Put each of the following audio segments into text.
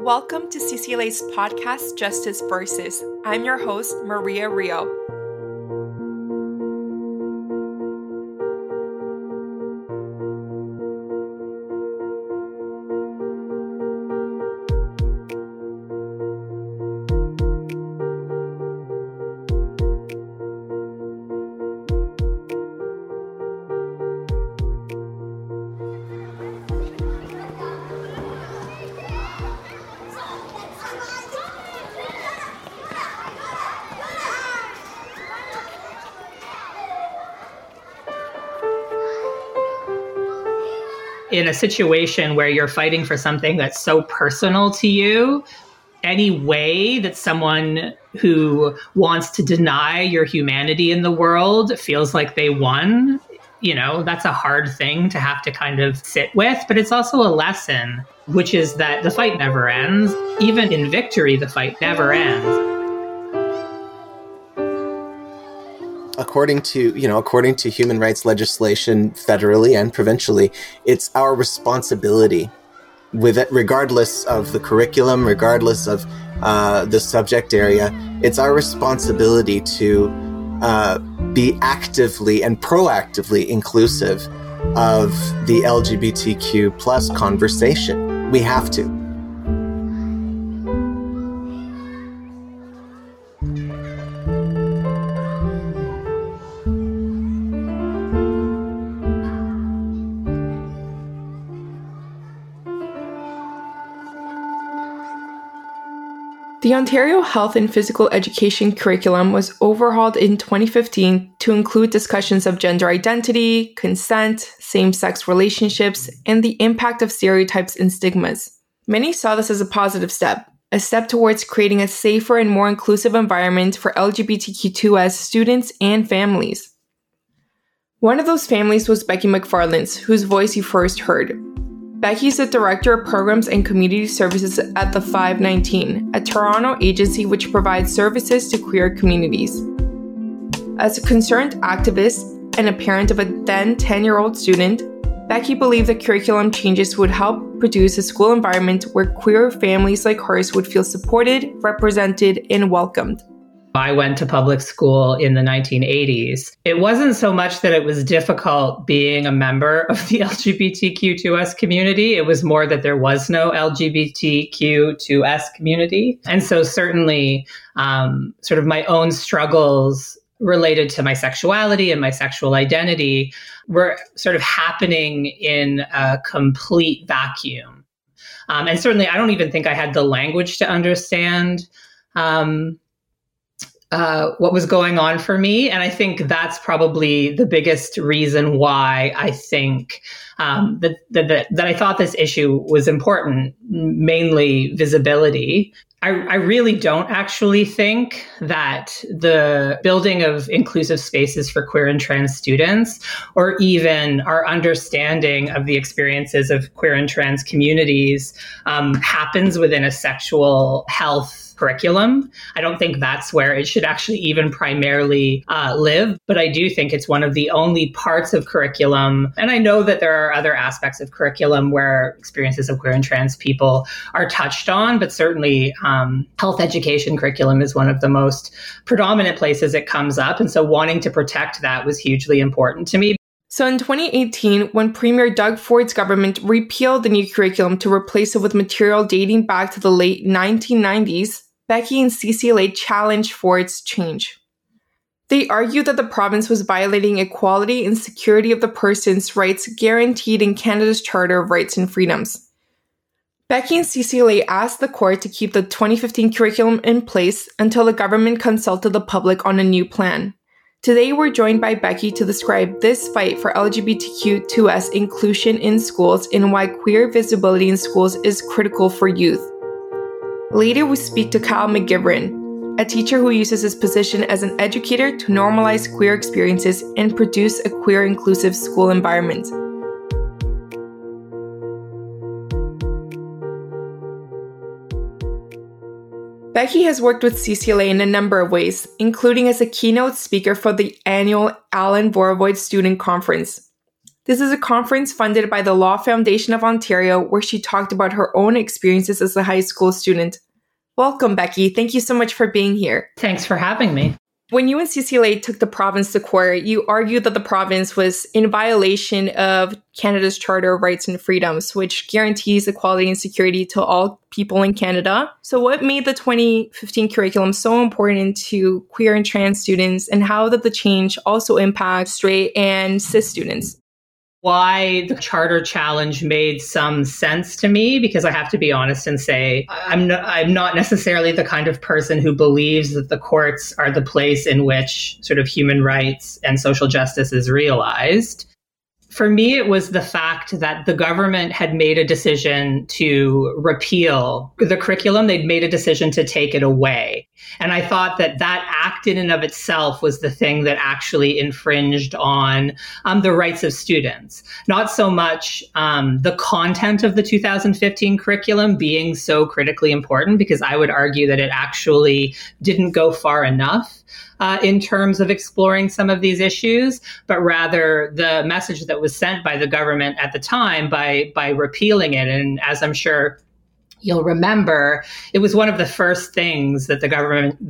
Welcome to CCLA's podcast, Justice Versus. I'm your host, Maria Rio. In a situation where you're fighting for something that's so personal to you, any way that someone who wants to deny your humanity in the world feels like they won, you know, that's a hard thing to have to kind of sit with. But it's also a lesson, which is that the fight never ends. Even in victory, the fight never ends. According to human rights legislation, federally and provincially, it's our responsibility, with it, regardless of the curriculum, regardless of the subject area, it's our responsibility to be actively and proactively inclusive of the LGBTQ plus conversation. We have to. The Ontario Health and Physical Education curriculum was overhauled in 2015 to include discussions of gender identity, consent, same-sex relationships, and the impact of stereotypes and stigmas. Many saw this as a positive step, a step towards creating a safer and more inclusive environment for LGBTQ2S students and families. One of those families was Becky McFarlane, whose voice you first heard. Becky is the Director of Programs and Community Services at the 519, a Toronto agency which provides services to queer communities. As a concerned activist and a parent of a then 10-year-old student, Becky believed the curriculum changes would help produce a school environment where queer families like hers would feel supported, represented, and welcomed. I went to public school in the 1980s. It wasn't so much that it was difficult being a member of the LGBTQ2S community. It was more that there was no LGBTQ2S community. And so certainly sort of my own struggles related to my sexuality and my sexual identity were sort of happening in a complete vacuum. And certainly I don't even think I had the language to understand what was going on for me. And I think that's probably the biggest reason why I think that I thought this issue was important, mainly visibility. I really don't actually think that the building of inclusive spaces for queer and trans students, or even our understanding of the experiences of queer and trans communities, happens within a sexual health curriculum. I don't think that's where it should actually even primarily live, but I do think it's one of the only parts of curriculum. And I know that there are other aspects of curriculum where experiences of queer and trans people are touched on, but certainly health education curriculum is one of the most predominant places it comes up. And so wanting to protect that was hugely important to me. So in 2018, when Premier Doug Ford's government repealed the new curriculum to replace it with material dating back to the late 1990s, Becky and CCLA challenged Ford's change. They argued that the province was violating equality and security of the person's rights guaranteed in Canada's Charter of Rights and Freedoms. Becky and CCLA asked the court to keep the 2015 curriculum in place until the government consulted the public on a new plan. Today, we're joined by Becky to describe this fight for LGBTQ2S inclusion in schools and why queer visibility in schools is critical for youth. Later, we speak to Kyle McGivern, a teacher who uses his position as an educator to normalize queer experiences and produce a queer-inclusive school environment. Becky has worked with CCLA in a number of ways, including as a keynote speaker for the annual Alan Voravoid Student Conference. This is a conference funded by the Law Foundation of Ontario, where she talked about her own experiences as a high school student. Welcome, Becky. Thank you so much for being here. Thanks for having me. When you and CCLA took the province to court, you argued that the province was in violation of Canada's Charter of Rights and Freedoms, which guarantees equality and security to all people in Canada. So what made the 2015 curriculum so important to queer and trans students, and how did the change also impact straight and cis students? Why the charter challenge made some sense to me, because I have to be honest and say I'm not necessarily the kind of person who believes that the courts are the place in which sort of human rights and social justice is realized. For me, it was the fact that the government had made a decision to repeal the curriculum. They'd made a decision to take it away. And I thought that that act in and of itself was the thing that actually infringed on the rights of students. Not so much the content of the 2015 curriculum being so critically important, because I would argue that it actually didn't go far enough in terms of exploring some of these issues, but rather the message that was sent by the government at the time by repealing it. And as I'm sure you'll remember, it was one of the first things that the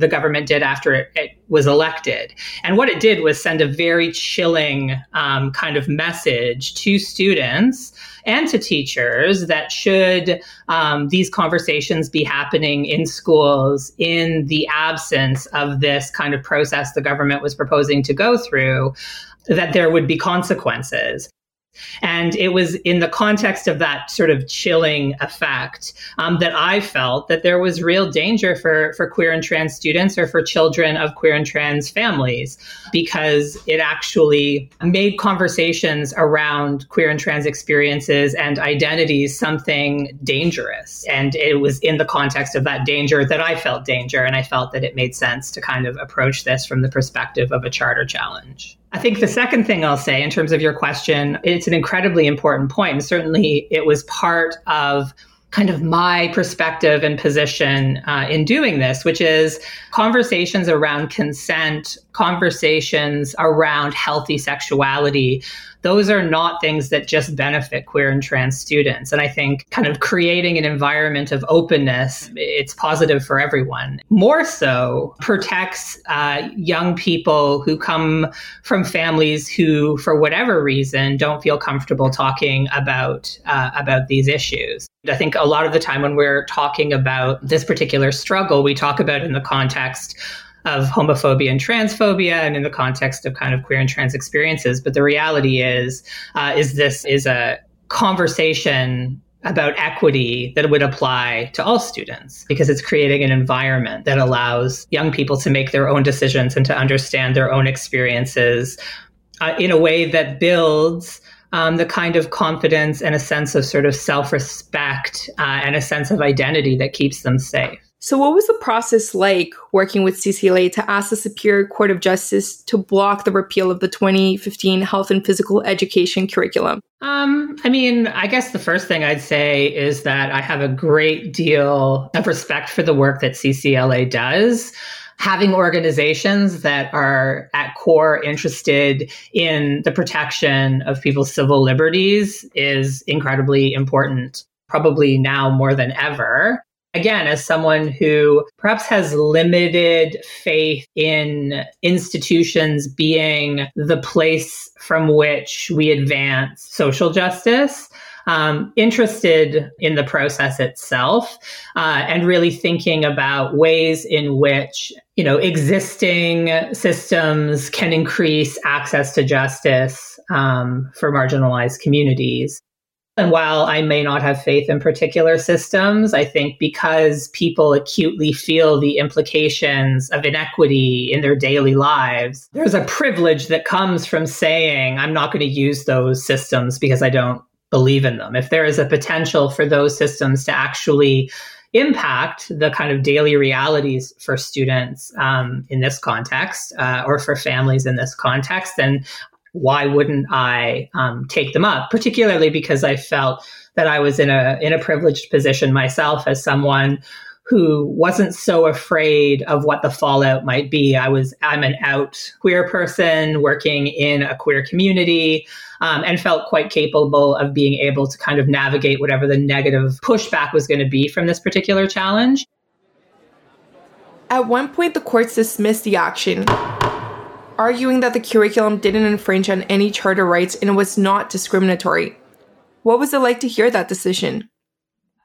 government did after it was elected. And what it did was send a very chilling kind of message to students and to teachers that should these conversations be happening in schools in the absence of this kind of process the government was proposing to go through, that there would be consequences. And it was in the context of that sort of chilling effect that I felt that there was real danger for queer and trans students, or for children of queer and trans families, because it actually made conversations around queer and trans experiences and identities something dangerous. And it was in the context of that danger that I felt danger. And I felt that it made sense to kind of approach this from the perspective of a charter challenge. I think the second thing I'll say in terms of your question, it's an incredibly important point. And certainly it was part of kind of my perspective and position in doing this, which is conversations around consent, conversations around healthy sexuality. Those are not things that just benefit queer and trans students. And I think kind of creating an environment of openness, it's positive for everyone. More so protects young people who come from families who, for whatever reason, don't feel comfortable talking about these issues. I think a lot of the time when we're talking about this particular struggle, we talk about in the context of homophobia and transphobia, and in the context of kind of queer and trans experiences. But the reality is this is a conversation about equity that would apply to all students, because it's creating an environment that allows young people to make their own decisions and to understand their own experiences in a way that builds the kind of confidence and a sense of sort of self-respect and a sense of identity that keeps them safe. So what was the process like working with CCLA to ask the Superior Court of Justice to block the repeal of the 2015 Health and Physical Education curriculum? I guess the first thing I'd say is that I have a great deal of respect for the work that CCLA does. Having organizations that are at core interested in the protection of people's civil liberties is incredibly important, probably now more than ever. Again, as someone who perhaps has limited faith in institutions being the place from which we advance social justice, interested in the process itself, and really thinking about ways in which, you know, existing systems can increase access to justice for marginalized communities. And while I may not have faith in particular systems, I think because people acutely feel the implications of inequity in their daily lives, there's a privilege that comes from saying, I'm not going to use those systems because I don't believe in them. If there is a potential for those systems to actually impact the kind of daily realities for students in this context, or for families in this context, then why wouldn't I take them up? Particularly because I felt that I was in a privileged position myself as someone who wasn't so afraid of what the fallout might be. I'm an out queer person working in a queer community, and felt quite capable of being able to kind of navigate whatever the negative pushback was going to be from this particular challenge. At one point, the courts dismissed the action, arguing that the curriculum didn't infringe on any charter rights and it was not discriminatory. What was it like to hear that decision?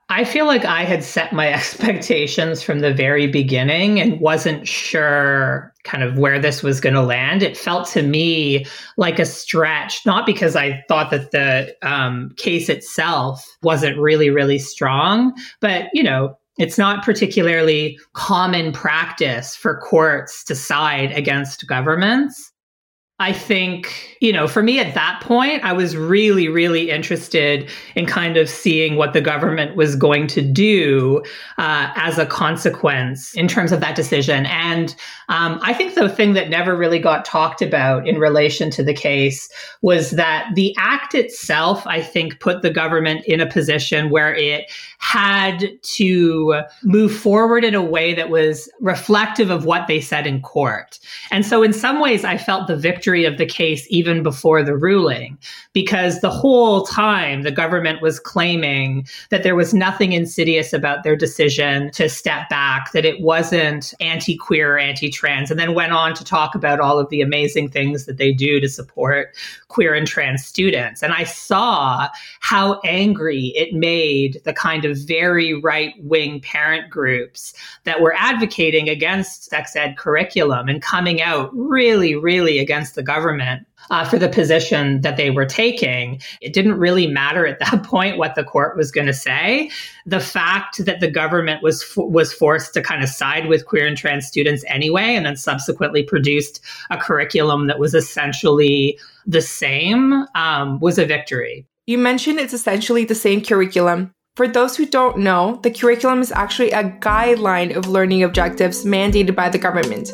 I feel like I had set my expectations from the very beginning and wasn't sure kind of where this was going to land. It felt to me like a stretch, not because I thought that the case itself wasn't really, really strong, but, you know, it's not particularly common practice for courts to side against governments. I think, you know, for me at that point, I was really, really interested in kind of seeing what the government was going to do as a consequence in terms of that decision. And I think the thing that never really got talked about in relation to the case was that the act itself, I think, put the government in a position where it had to move forward in a way that was reflective of what they said in court. And so in some ways, I felt the victory of the case even before the ruling, because the whole time the government was claiming that there was nothing insidious about their decision to step back, that it wasn't anti-queer or anti-trans, and then went on to talk about all of the amazing things that they do to support queer and trans students. And I saw how angry it made the kind of very right-wing parent groups that were advocating against sex ed curriculum and coming out really, really against the government for the position that they were taking. It didn't really matter at that point what the court was going to say. The fact that the government was forced to kind of side with queer and trans students anyway, and then subsequently produced a curriculum that was essentially the same, was a victory. You mentioned it's essentially the same curriculum. For those who don't know, the curriculum is actually a guideline of learning objectives mandated by the government.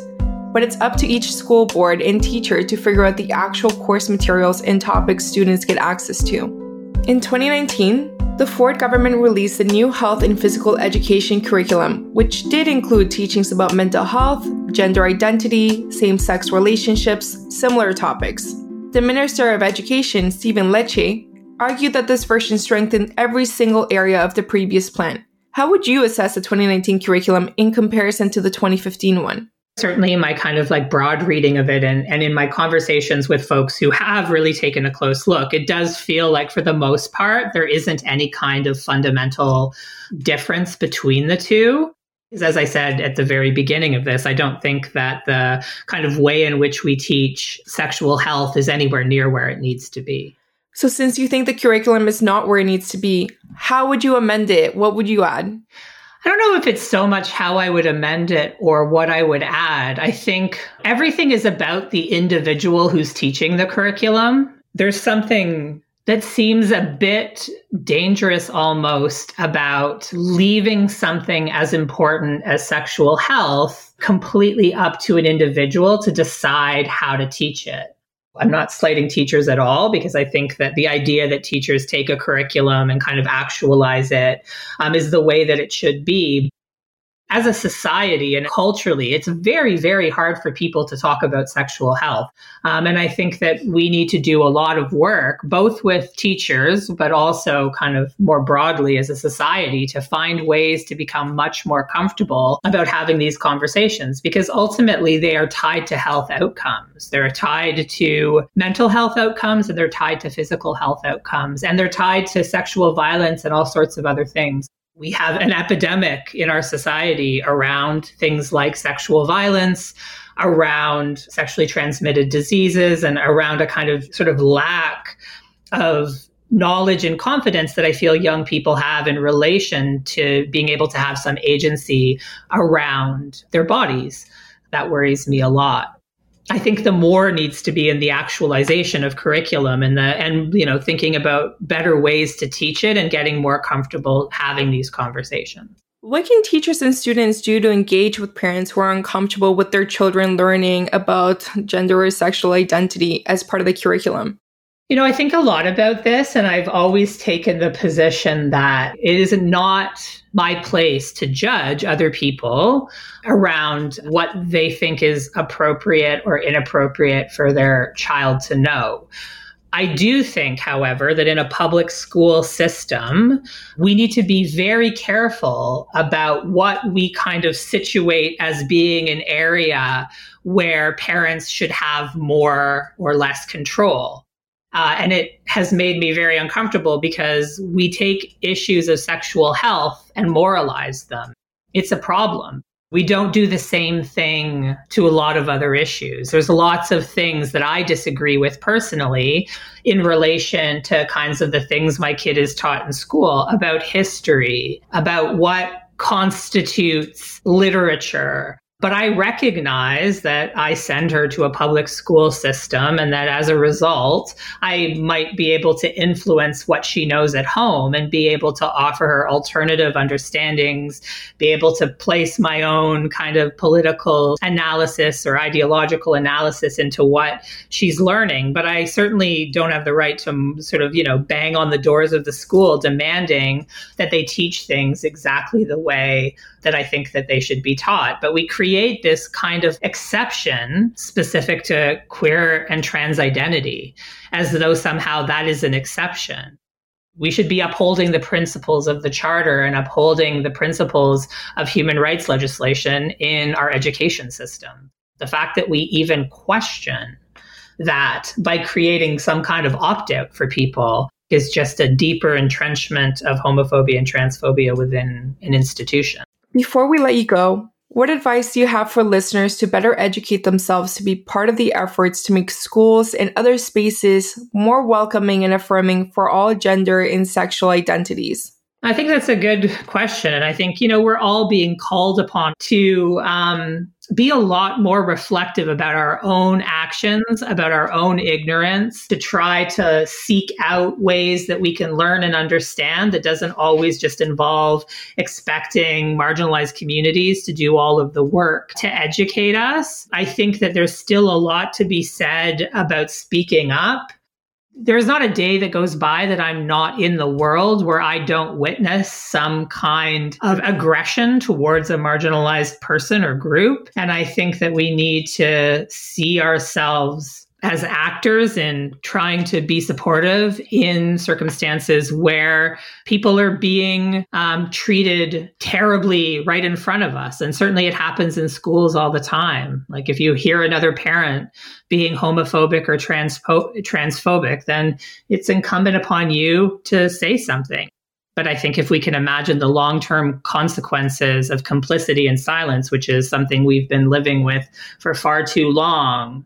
But it's up to each school board and teacher to figure out the actual course materials and topics students get access to. In 2019, the Ford government released the new health and physical education curriculum, which did include teachings about mental health, gender identity, same-sex relationships, similar topics. The Minister of Education, Stephen Lecce, argued that this version strengthened every single area of the previous plan. How would you assess the 2019 curriculum in comparison to the 2015 one? Certainly in my kind of like broad reading of it and in my conversations with folks who have really taken a close look, it does feel like for the most part, there isn't any kind of fundamental difference between the two. Because as I said at the very beginning of this, I don't think that the kind of way in which we teach sexual health is anywhere near where it needs to be. So since you think the curriculum is not where it needs to be, how would you amend it? What would you add? I don't know if it's so much how I would amend it or what I would add. I think everything is about the individual who's teaching the curriculum. There's something that seems a bit dangerous almost about leaving something as important as sexual health completely up to an individual to decide how to teach it. I'm not slating teachers at all, because I think that the idea that teachers take a curriculum and kind of actualize it is the way that it should be. As a society and culturally, it's very, very hard for people to talk about sexual health. And I think that we need to do a lot of work, both with teachers, but also kind of more broadly as a society, to find ways to become much more comfortable about having these conversations, because ultimately they are tied to health outcomes. They're tied to mental health outcomes, and they're tied to physical health outcomes, and they're tied to sexual violence and all sorts of other things. We have an epidemic in our society around things like sexual violence, around sexually transmitted diseases, and around a kind of sort of lack of knowledge and confidence that I feel young people have in relation to being able to have some agency around their bodies. That worries me a lot. I think the more needs to be in the actualization of curriculum and thinking about better ways to teach it and getting more comfortable having these conversations. What can teachers and students do to engage with parents who are uncomfortable with their children learning about gender or sexual identity as part of the curriculum? You know, I think a lot about this, and I've always taken the position that it is not my place to judge other people around what they think is appropriate or inappropriate for their child to know. I do think, however, that in a public school system, we need to be very careful about what we kind of situate as being an area where parents should have more or less control. And it has made me very uncomfortable because we take issues of sexual health and moralize them. It's a problem. We don't do the same thing to a lot of other issues. There's lots of things that I disagree with personally in relation to kinds of the things my kid is taught in school about history, about what constitutes literature. But I recognize that I send her to a public school system and that as a result, I might be able to influence what she knows at home and be able to offer her alternative understandings, be able to place my own kind of political analysis or ideological analysis into what she's learning. But I certainly don't have the right to sort of, you know, bang on the doors of the school demanding that they teach things exactly the way that I think that they should be taught. But we create this kind of exception specific to queer and trans identity, as though somehow that is an exception. We should be upholding the principles of the Charter and upholding the principles of human rights legislation in our education system. The fact that we even question that by creating some kind of opt-out for people is just a deeper entrenchment of homophobia and transphobia within an institution. Before we let you go, what advice do you have for listeners to better educate themselves to be part of the efforts to make schools and other spaces more welcoming and affirming for all gender and sexual identities? I think that's a good question. And I think, you know, we're all being called upon to be a lot more reflective about our own actions, about our own ignorance, to try to seek out ways that we can learn and understand that doesn't always just involve expecting marginalized communities to do all of the work to educate us. I think that there's still a lot to be said about speaking up. There's not a day that goes by that I'm not in the world where I don't witness some kind of aggression towards a marginalized person or group. And I think that we need to see ourselves as actors in trying to be supportive in circumstances where people are being treated terribly right in front of us. And certainly it happens in schools all the time. Like if you hear another parent being homophobic or transphobic, then it's incumbent upon you to say something. But I think if we can imagine the long-term consequences of complicity and silence, which is something we've been living with for far too long,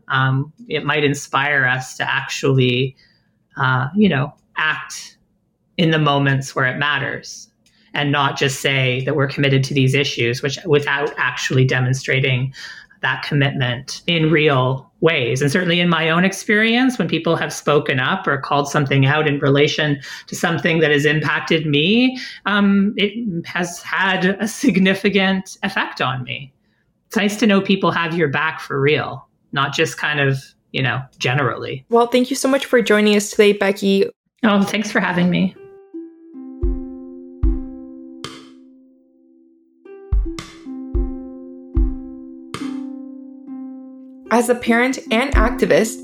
it might inspire us to actually, act in the moments where it matters and not just say that we're committed to these issues, which without actually demonstrating that commitment in real ways. And certainly in my own experience, when people have spoken up or called something out in relation to something that has impacted me, it has had a significant effect on me. It's nice to know people have your back for real, not just kind of, you know, generally. Well, thank you so much for joining us today, Becky. Oh, thanks for having me. As a parent and activist,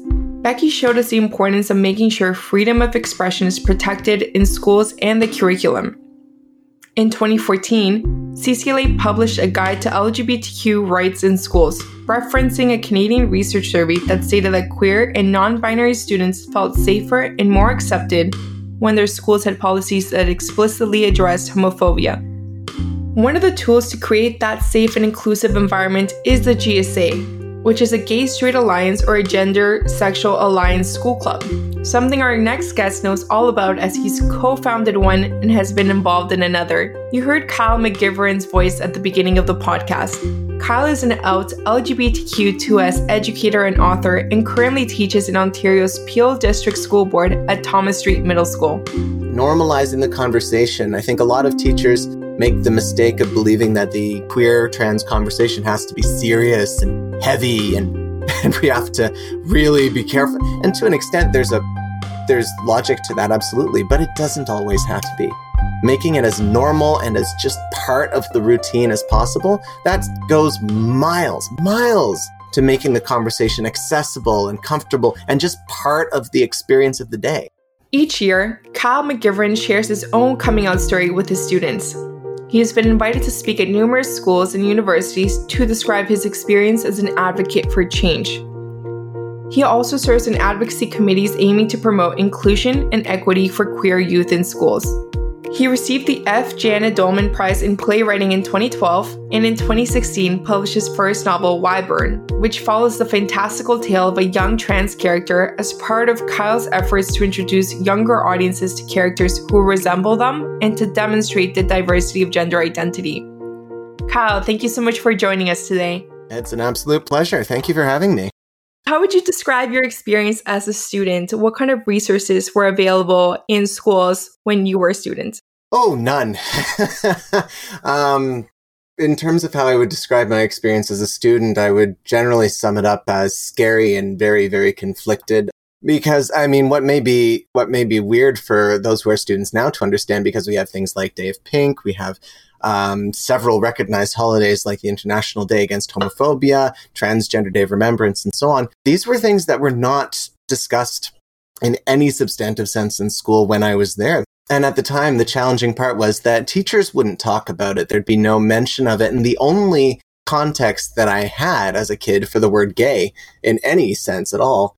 Becky showed us the importance of making sure freedom of expression is protected in schools and the curriculum. In 2014, CCLA published a guide to LGBTQ rights in schools, referencing a Canadian research survey that stated that queer and non-binary students felt safer and more accepted when their schools had policies that explicitly addressed homophobia. One of the tools to create that safe and inclusive environment is the GSA, which is a Gay Straight Alliance or a Gender Sexual Alliance school club, something our next guest knows all about as he's co-founded one and has been involved in another. You heard Kyle McGivern's voice at the beginning of the podcast. Kyle is an out LGBTQ2S educator and author and currently teaches in Ontario's Peel District School Board at Thomas Street Middle School. Normalizing the conversation. I think a lot of teachers make the mistake of believing that the queer trans conversation has to be serious and heavy and we have to really be careful. And to an extent, there's a There's logic to that, absolutely, but it doesn't always have to be. Making it as normal and as just part of the routine as possible, that goes miles to making the conversation accessible and comfortable and just part of the experience of the day. Each year, Kyle McGivern shares his own coming out story with his students. He has been invited to speak at numerous schools and universities to describe his experience as an advocate for change. He also serves in advocacy committees aiming to promote inclusion and equity for queer youth in schools. He received the F. Janet Dolman Prize in Playwriting in 2012, and in 2016 published his first novel, Wyburn, which follows the fantastical tale of a young trans character as part of Kyle's efforts to introduce younger audiences to characters who resemble them and to demonstrate the diversity of gender identity. Kyle, thank you so much for joining us today. It's an absolute pleasure. Thank you for having me. How would you describe your experience as a student? What kind of resources were available in schools when you were a student? Oh, none. In terms of how I would describe my experience as a student, I would generally sum it up as scary and very, very conflicted. Because, I mean, what may be weird for those who are students now to understand, because we have things like Day of Pink, we have several recognized holidays like the International Day Against Homophobia, Transgender Day of Remembrance, and so on. These were things that were not discussed in any substantive sense in school when I was there. And at the time, the challenging part was that teachers wouldn't talk about it. There'd be no mention of it. And the only context that I had as a kid for the word gay in any sense at all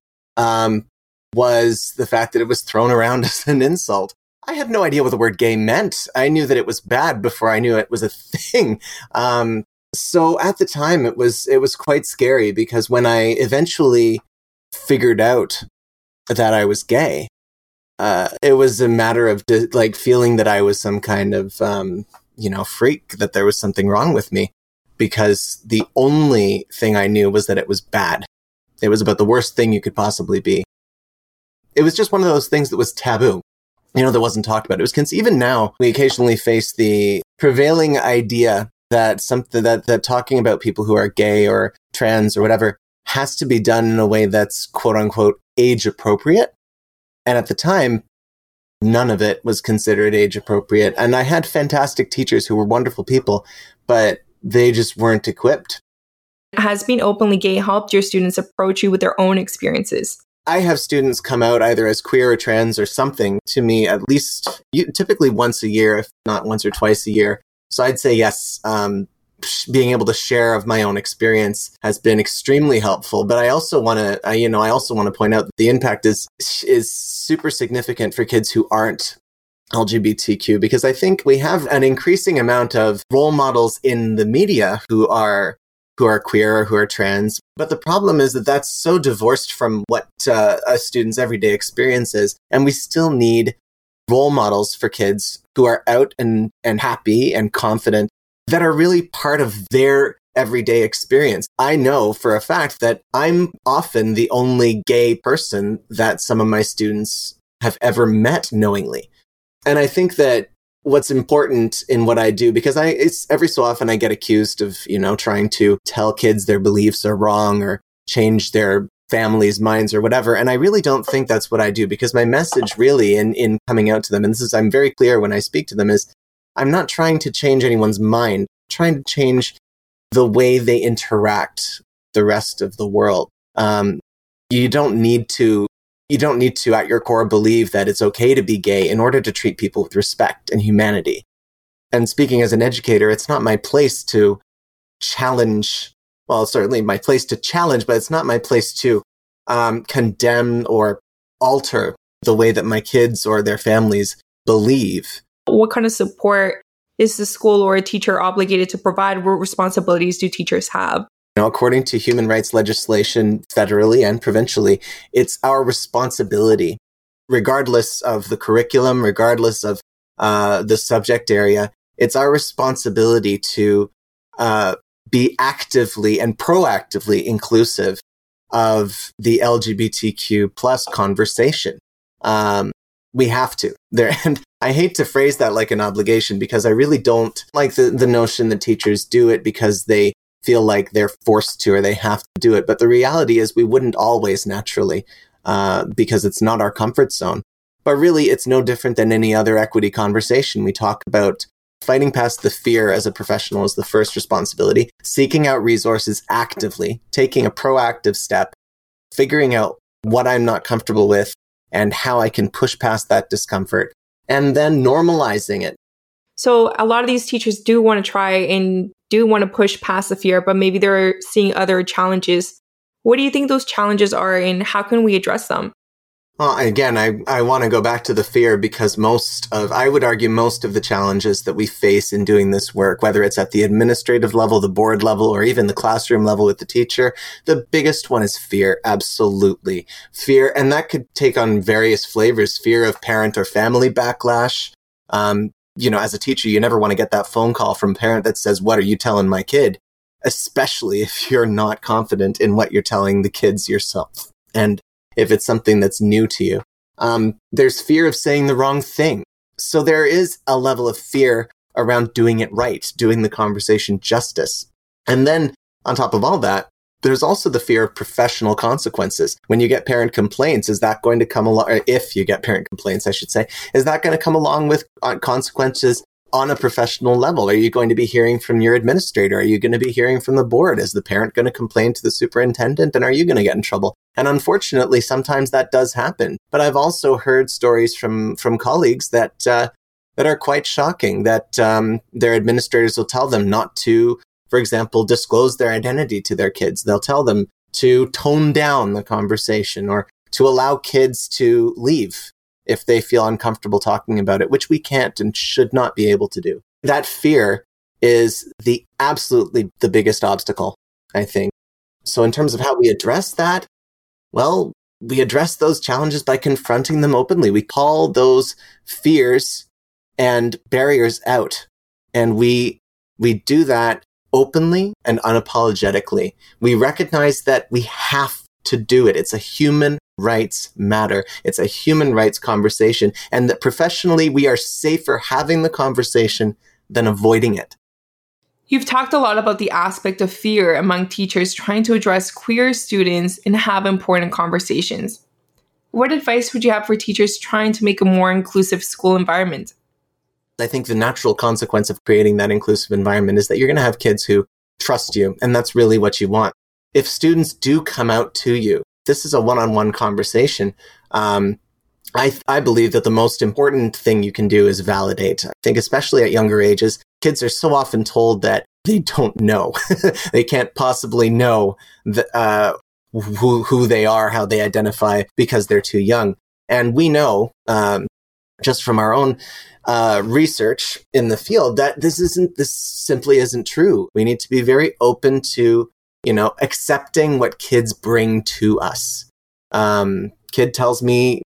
was the fact that it was thrown around as an insult. I had no idea what the word gay meant. I knew that it was bad before I knew it was a thing. So at the time, it was quite scary, because when I eventually figured out that I was gay, it was a matter of feeling that I was some kind of freak, that there was something wrong with me, because the only thing I knew was that it was bad. It was about the worst thing you could possibly be. It was just one of those things that was taboo. That wasn't talked about. It was even now we occasionally face the prevailing idea that something that talking about people who are gay or trans or whatever has to be done in a way that's quote unquote age appropriate. And at the time, none of it was considered age appropriate. And I had fantastic teachers who were wonderful people, but they just weren't equipped. Has being openly gay helped your students approach you with their own experiences? I have students come out either as queer or trans or something to me at least typically once a year, if not once or twice a year. So I'd say yes, being able to share of my own experience has been extremely helpful. But I also want to, point out that the impact is super significant for kids who aren't LGBTQ, because I think we have an increasing amount of role models in the media who are queer or who are trans. But the problem is that that's so divorced from what a student's everyday experience is. And we still need role models for kids who are out and happy and confident, that are really part of their everyday experience. I know for a fact that I'm often the only gay person that some of my students have ever met knowingly. And I think that what's important in what I do, because it's every so often I get accused of, trying to tell kids their beliefs are wrong or change their families' minds or whatever. And I really don't think that's what I do, because my message really in coming out to them, and this is, I'm very clear when I speak to them, is I'm not trying to change anyone's mind, I'm trying to change the way they interact with the rest of the world. You don't need to, at your core, believe that it's okay to be gay in order to treat people with respect and humanity. And speaking as an educator, it's not my place to challenge. Well, it's certainly my place to challenge, but it's not my place to condemn or alter the way that my kids or their families believe. What kind of support is the school or a teacher obligated to provide? What responsibilities do teachers have? According to human rights legislation, federally and provincially, it's our responsibility, regardless of the curriculum, regardless of the subject area, it's our responsibility to be actively and proactively inclusive of the LGBTQ plus conversation. We have to. And I hate to phrase that like an obligation, because I really don't like the notion that teachers do it because they feel like they're forced to or they have to do it. But the reality is we wouldn't always naturally. because it's not our comfort zone. But really, it's no different than any other equity conversation. We talk about fighting past the fear as a professional is the first responsibility, seeking out resources actively, taking a proactive step, figuring out what I'm not comfortable with and how I can push past that discomfort, and then normalizing it. So a lot of these teachers do want to try and do want to push past the fear, but maybe they're seeing other challenges. What do you think those challenges are and how can we address them? Well, again, I want to go back to the fear because I would argue most of the challenges that we face in doing this work, whether it's at the administrative level, the board level, or even the classroom level with the teacher, the biggest one is fear. Absolutely. Fear. And that could take on various flavors, fear of parent or family backlash. As a teacher, you never want to get that phone call from a parent that says, "What are you telling my kid?" Especially if you're not confident in what you're telling the kids yourself. And if it's something that's new to you. There's fear of saying the wrong thing. So there is a level of fear around doing it right, doing the conversation justice. And then on top of all that, there's also the fear of professional consequences. When you get parent complaints, is that going to come along, or if you get parent complaints, I should say, is that going to come along with consequences on a professional level? Are you going to be hearing from your administrator? Are you going to be hearing from the board? Is the parent going to complain to the superintendent? And are you going to get in trouble? And unfortunately, sometimes that does happen. But I've also heard stories from colleagues that are quite shocking, that their administrators will tell them not to, for example, disclose their identity to their kids. They'll tell them to tone down the conversation or to allow kids to leave if they feel uncomfortable talking about it, which we can't and should not be able to do. That fear is absolutely the biggest obstacle, I think. So in terms of how we address that, well, we address those challenges by confronting them openly. We call those fears and barriers out. And we do that openly and unapologetically. We recognize that we have to do it. It's a human rights matter. It's a human rights conversation. And that professionally, we are safer having the conversation than avoiding it. You've talked a lot about the aspect of fear among teachers trying to address queer students and have important conversations. What advice would you have for teachers trying to make a more inclusive school environment? I think the natural consequence of creating that inclusive environment is that you're going to have kids who trust you, and that's really what you want. If students do come out to you, this is a one-on-one conversation. I believe that the most important thing you can do is validate. I think especially at younger ages, kids are so often told that they don't know. They can't possibly know who they are, how they identify, because they're too young. And we know, just from our own research in the field, that this simply isn't true. We need to be very open to, accepting what kids bring to us. Kid tells me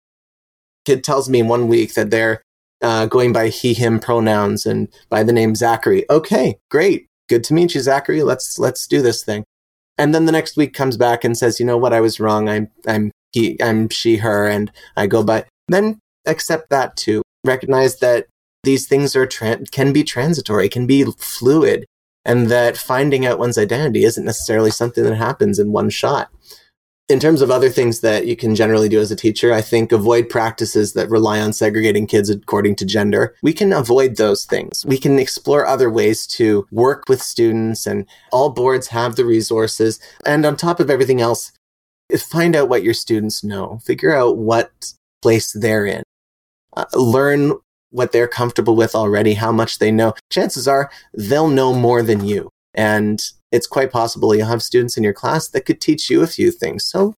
one week that they're going by he, him pronouns and by the name Zachary. Okay, great. Good to meet you, Zachary. Let's do this thing. And then the next week comes back and says, you know what? I was wrong. I'm he, I'm she, her, and I go by. Then accept that too. Recognize that these things are can be transitory, can be fluid, and that finding out one's identity isn't necessarily something that happens in one shot. In terms of other things that you can generally do as a teacher, I think avoid practices that rely on segregating kids according to gender. We can avoid those things. We can explore other ways to work with students, and all boards have the resources. And on top of everything else, find out what your students know. Figure out what place they're in. Learn what they're comfortable with already, how much they know. Chances are they'll know more than you. And it's quite possible you'll have students in your class that could teach you a few things. So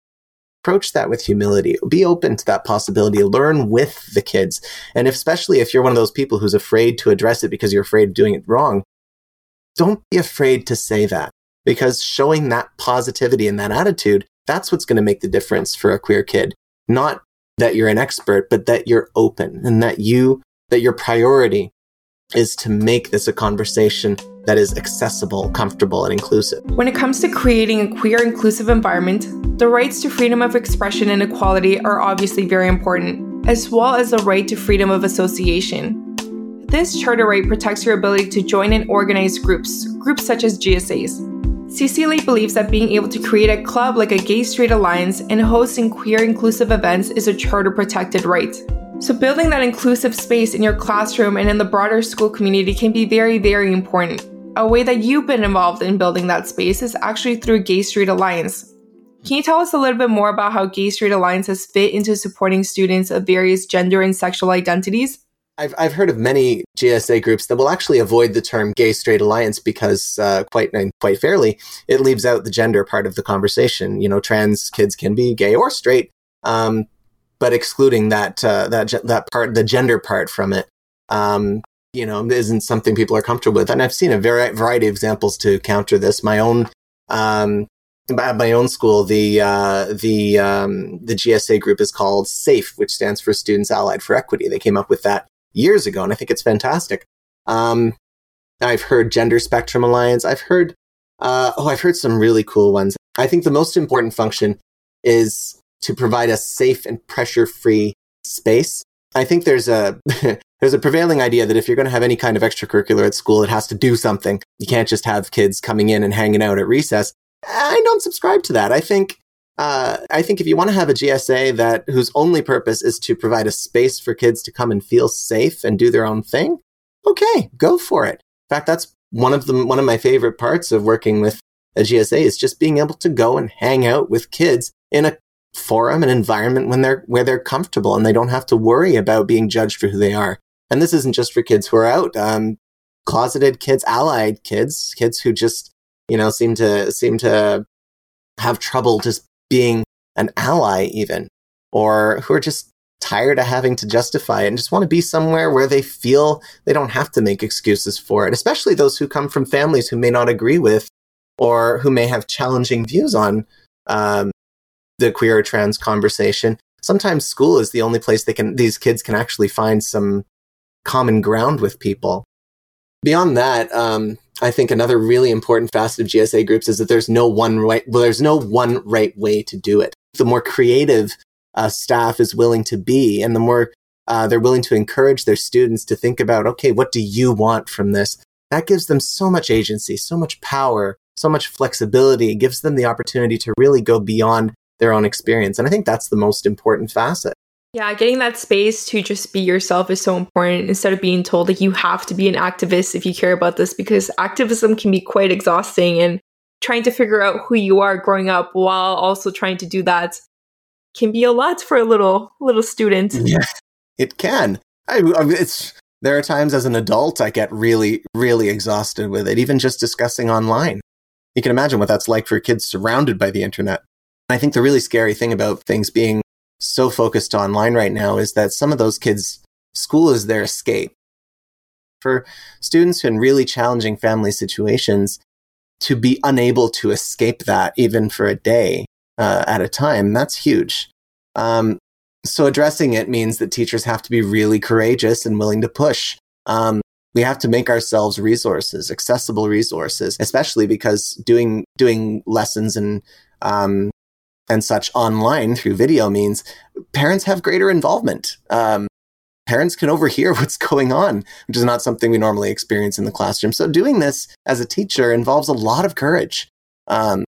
approach that with humility. Be open to that possibility. Learn with the kids. And especially if you're one of those people who's afraid to address it because you're afraid of doing it wrong, don't be afraid to say that. Because showing that positivity and that attitude, that's what's going to make the difference for a queer kid. Not that you're an expert, but that you're open and that your priority is to make this a conversation that is accessible, comfortable, and inclusive. When it comes to creating a queer inclusive environment, the rights to freedom of expression and equality are obviously very important, as well as the right to freedom of association. This charter right protects your ability to join and organize groups such as GSAs. CCLA believes that being able to create a club like a Gay Straight Alliance and hosting queer-inclusive events is a charter-protected right. So building that inclusive space in your classroom and in the broader school community can be very, very important. A way that you've been involved in building that space is actually through Gay Straight Alliance. Can you tell us a little bit more about how Gay Straight Alliance has fit into supporting students of various gender and sexual identities? I've heard of many GSA groups that will actually avoid the term Gay Straight Alliance because, quite fairly, it leaves out the gender part of the conversation. You know, trans kids can be gay or straight, but excluding that part, the gender part from it, you know, isn't something people are comfortable with. And I've seen a variety of examples to counter this. At my own school, the GSA group is called SAFE, which stands for Students Allied for Equity. They came up with that years ago, and I think it's fantastic. I've heard Gender Spectrum Alliance. I've heard some really cool ones. I think the most important function is to provide a safe and pressure-free space. I think there's a there's a prevailing idea that if you're going to have any kind of extracurricular at school, it has to do something. You can't just have kids coming in and hanging out at recess. I don't subscribe to that. I think if you want to have a GSA whose only purpose is to provide a space for kids to come and feel safe and do their own thing, okay, go for it. In fact, that's one of my favorite parts of working with a GSA is just being able to go and hang out with kids in a forum, an environment where they're comfortable and they don't have to worry about being judged for who they are. And this isn't just for kids who are out, closeted kids, allied kids, kids who just seem to have trouble just being an ally even, or who are just tired of having to justify it and just want to be somewhere where they feel they don't have to make excuses for it, especially those who come from families who may not agree with or who may have challenging views on the queer or trans conversation. Sometimes school is the only place these kids can actually find some common ground with people. Beyond that, I think another really important facet of GSA groups is that there's no one right way to do it. The more creative staff is willing to be, and the more they're willing to encourage their students to think about, okay, what do you want from this? That gives them so much agency, so much power, so much flexibility. It gives them the opportunity to really go beyond their own experience. And I think that's the most important facet. Yeah, getting that space to just be yourself is so important instead of being told that you have to be an activist if you care about this, because activism can be quite exhausting, and trying to figure out who you are growing up while also trying to do that can be a lot for a little student. Yeah, it can. There are times as an adult I get really, really exhausted with it, even just discussing online. You can imagine what that's like for kids surrounded by the internet. And I think the really scary thing about things being so focused online right now is that some of those kids, school is their escape. For students in really challenging family situations, to be unable to escape that even for a day at a time, that's huge. So addressing it means that teachers have to be really courageous and willing to push. We have to make ourselves resources, accessible resources, especially because doing lessons and such online through video means parents have greater involvement. Parents can overhear what's going on, which is not something we normally experience in the classroom. So doing this as a teacher involves a lot of courage and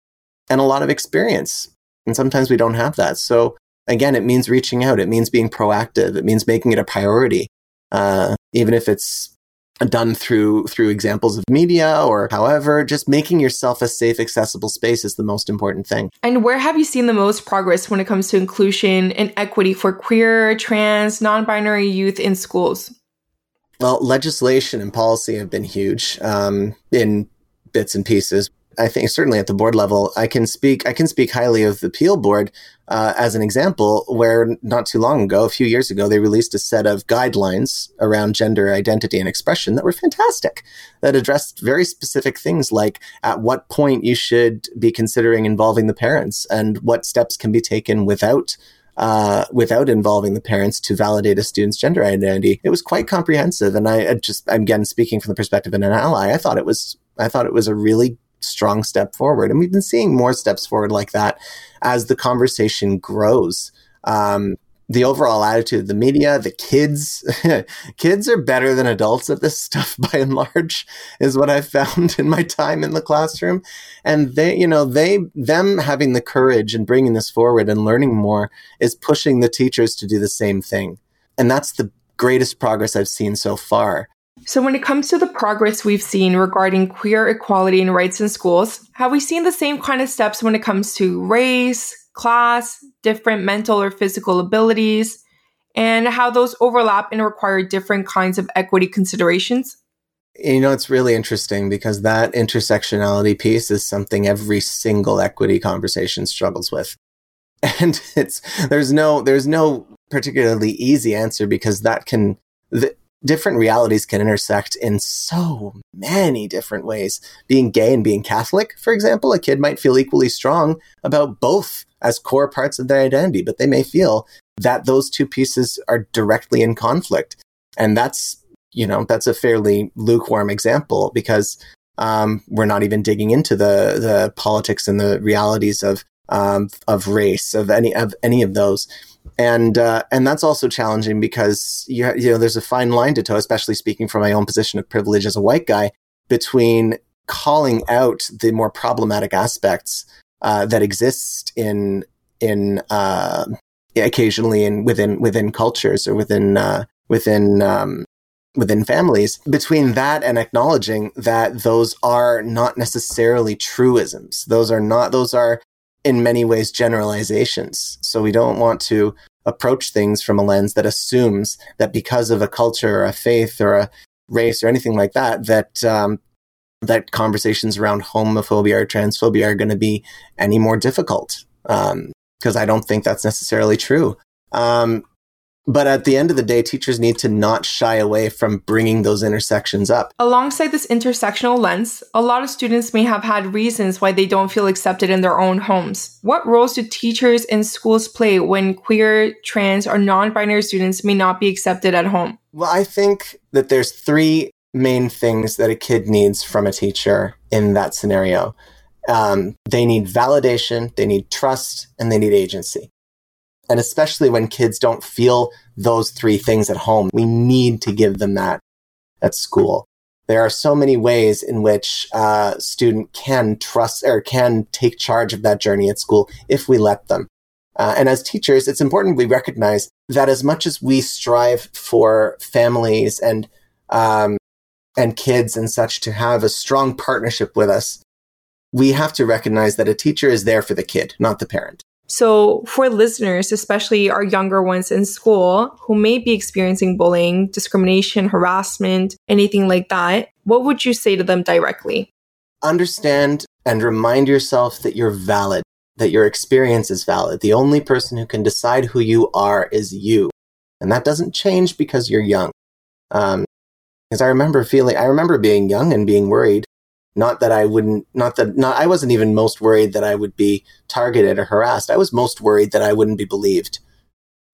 a lot of experience. And sometimes we don't have that. So again, it means reaching out. It means being proactive. It means making it a priority, even if it's done through examples of media or however, just making yourself a safe, accessible space is the most important thing. And where have you seen the most progress when it comes to inclusion and equity for queer, trans, non-binary youth in schools? Well, legislation and policy have been huge in bits and pieces. I think certainly at the board level, I can speak highly of the Peel Board as an example, where not too long ago, a few years ago, they released a set of guidelines around gender identity and expression that were fantastic, that addressed very specific things like at what point you should be considering involving the parents and what steps can be taken without involving the parents to validate a student's gender identity. It was quite comprehensive, and I'm again speaking from the perspective of an ally. I thought it was a really strong step forward. And we've been seeing more steps forward like that as the conversation grows. the overall attitude of the media, the kids, kids are better than adults at this stuff by and large, is what I've found in my time in the classroom. And they, you know, them having the courage and bringing this forward and learning more is pushing the teachers to do the same thing. And that's the greatest progress I've seen so far. So when it comes to the progress we've seen regarding queer equality and rights in schools, have we seen the same kind of steps when it comes to race, class, different mental or physical abilities, and how those overlap and require different kinds of equity considerations? You know, it's really interesting because that intersectionality piece is something every single equity conversation struggles with. And there's no particularly easy answer because different realities can intersect in so many different ways. Being gay and being Catholic, for example, a kid might feel equally strong about both as core parts of their identity, but they may feel that those two pieces are directly in conflict. And that's a fairly lukewarm example because we're not even digging into the politics and the realities of race, of any of those. And that's also challenging because, you know, there's a fine line to toe, especially speaking from my own position of privilege as a white guy, between calling out the more problematic aspects that exist in occasionally within cultures or within families, between that and acknowledging that those are not necessarily truisms. Those are in many ways generalizations. So we don't want to approach things from a lens that assumes that because of a culture or a faith or a race or anything like that, that conversations around homophobia or transphobia are going to be any more difficult. Because I don't think that's necessarily true. But at the end of the day, teachers need to not shy away from bringing those intersections up. Alongside this intersectional lens, a lot of students may have had reasons why they don't feel accepted in their own homes. What roles do teachers and schools play when queer, trans, or non-binary students may not be accepted at home? Well, I think that there's three main things that a kid needs from a teacher in that scenario. They need validation, they need trust, and they need agency. And especially when kids don't feel those three things at home, we need to give them that at school. There are so many ways in which a student can trust or can take charge of that journey at school if we let them. And as teachers, it's important we recognize that as much as we strive for families and kids and such to have a strong partnership with us, we have to recognize that a teacher is there for the kid, not the parent. So for listeners, especially our younger ones in school who may be experiencing bullying, discrimination, harassment, anything like that, what would you say to them directly? Understand and remind yourself that you're valid, that your experience is valid. The only person who can decide who you are is you. And that doesn't change because you're young. Because I remember being young and being worried. I wasn't even most worried that I would be targeted or harassed. I was most worried that I wouldn't be believed.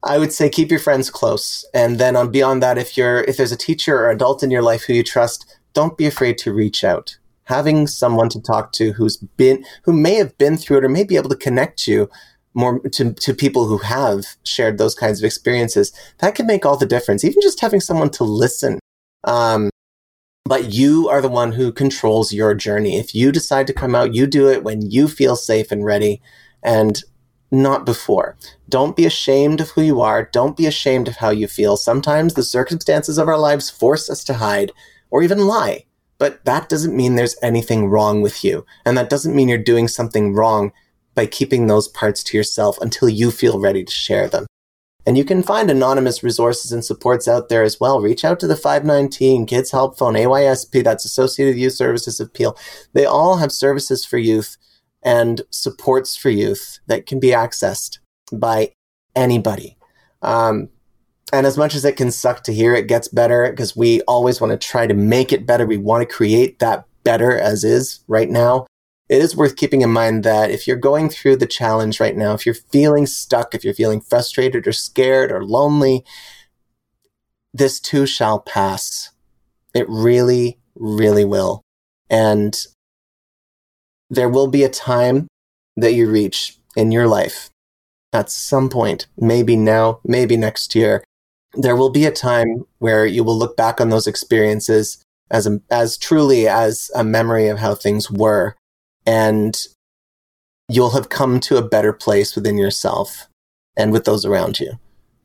I would say keep your friends close. And then beyond that, if there's a teacher or adult in your life who you trust, don't be afraid to reach out. Having someone to talk to who may have been through it or may be able to connect you more to people who have shared those kinds of experiences, that can make all the difference. Even just having someone to listen. But you are the one who controls your journey. If you decide to come out, you do it when you feel safe and ready and not before. Don't be ashamed of who you are. Don't be ashamed of how you feel. Sometimes the circumstances of our lives force us to hide or even lie. But that doesn't mean there's anything wrong with you. And that doesn't mean you're doing something wrong by keeping those parts to yourself until you feel ready to share them. And you can find anonymous resources and supports out there as well. Reach out to the 519, Kids Help Phone, AYSP, that's Associated Youth Services of Peel. They all have services for youth and supports for youth that can be accessed by anybody. And as much as it can suck to hear, it gets better because we always want to try to make it better. We want to create that better as is right now. It is worth keeping in mind that if you're going through the challenge right now, if you're feeling stuck, if you're feeling frustrated or scared or lonely, this too shall pass. It really, really will. And there will be a time that you reach in your life at some point, maybe now, maybe next year, there will be a time where you will look back on those experiences as truly as a memory of how things were, and you'll have come to a better place within yourself and with those around you.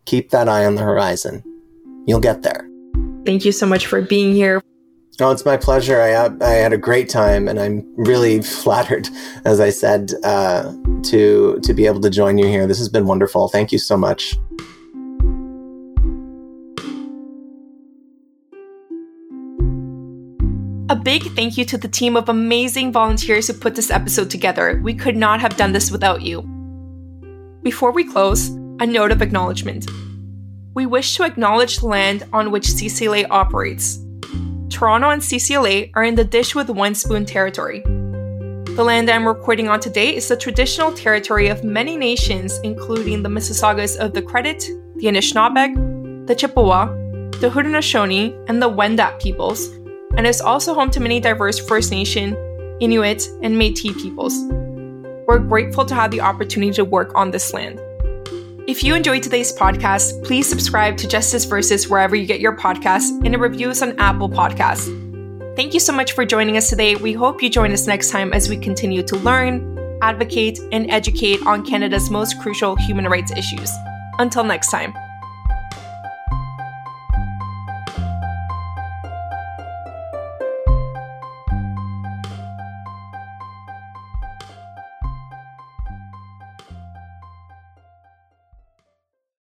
Keep that eye on the horizon. You'll get there. Thank you so much for being here. Oh, it's my pleasure. I had a great time, and I'm really flattered, as I said, to be able to join you here. This has been wonderful. Thank you so much. A big thank you to the team of amazing volunteers who put this episode together. We could not have done this without you. Before we close, a note of acknowledgement. We wish to acknowledge the land on which CCLA operates. Toronto and CCLA are in the Dish With One Spoon territory. The land I'm recording on today is the traditional territory of many nations, including the Mississaugas of the Credit, the Anishinaabeg, the Chippewa, the Haudenosaunee, and the Wendat peoples, and is also home to many diverse First Nation, Inuit, and Métis peoples. We're grateful to have the opportunity to work on this land. If you enjoyed today's podcast, please subscribe to Justice Versus wherever you get your podcasts, and review us on Apple Podcasts. Thank you so much for joining us today. We hope you join us next time as we continue to learn, advocate, and educate on Canada's most crucial human rights issues. Until next time.